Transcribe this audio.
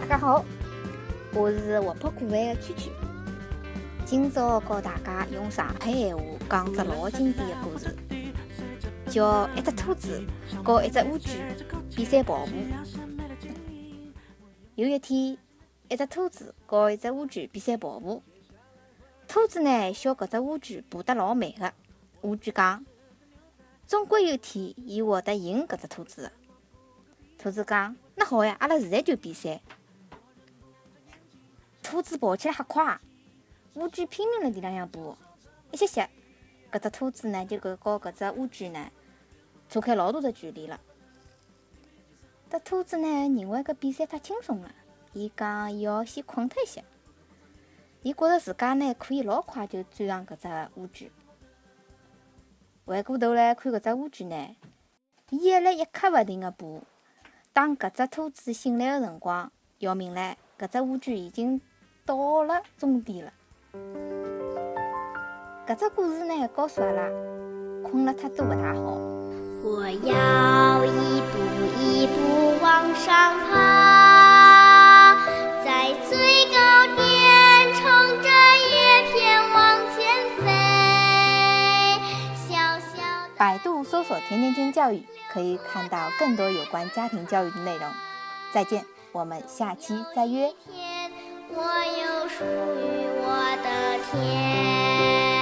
大家好，我是活泼可爱的蛐蛐。今朝教大家用上海闲话讲只老经典的故事，叫一只兔子和一只乌龟比赛跑步。有一天，一只兔子和一只乌龟比赛跑步。兔子呢，笑搿只乌龟跑得老慢个。乌龟讲，终归有天，伊会得赢搿只兔子。兔子讲，那好呀，阿拉现在就比赛。兔子跑起来很快，乌龟拼命了地两样步，一歇歇，搿只兔子呢就搿和搿只乌龟呢扯开老大的距离了。但兔子呢认为搿比赛太轻松了，伊讲伊要先困脱一歇。伊觉着自家呢可以老快就追上搿只乌龟。回过头来看搿只乌龟呢，伊还辣一刻勿停个爬。当搿只兔子醒来个辰光，要命唻！搿只乌龟已经到了终点了。搿只故事呢，告诉阿拉，困了太多勿大好。我要一步一步往上爬，在最高点乘着叶片往前飞。小小百度搜索甜甜圈教育，可以看到更多有关家庭教育的内容。再见。我们下期再约。我有属于我的天。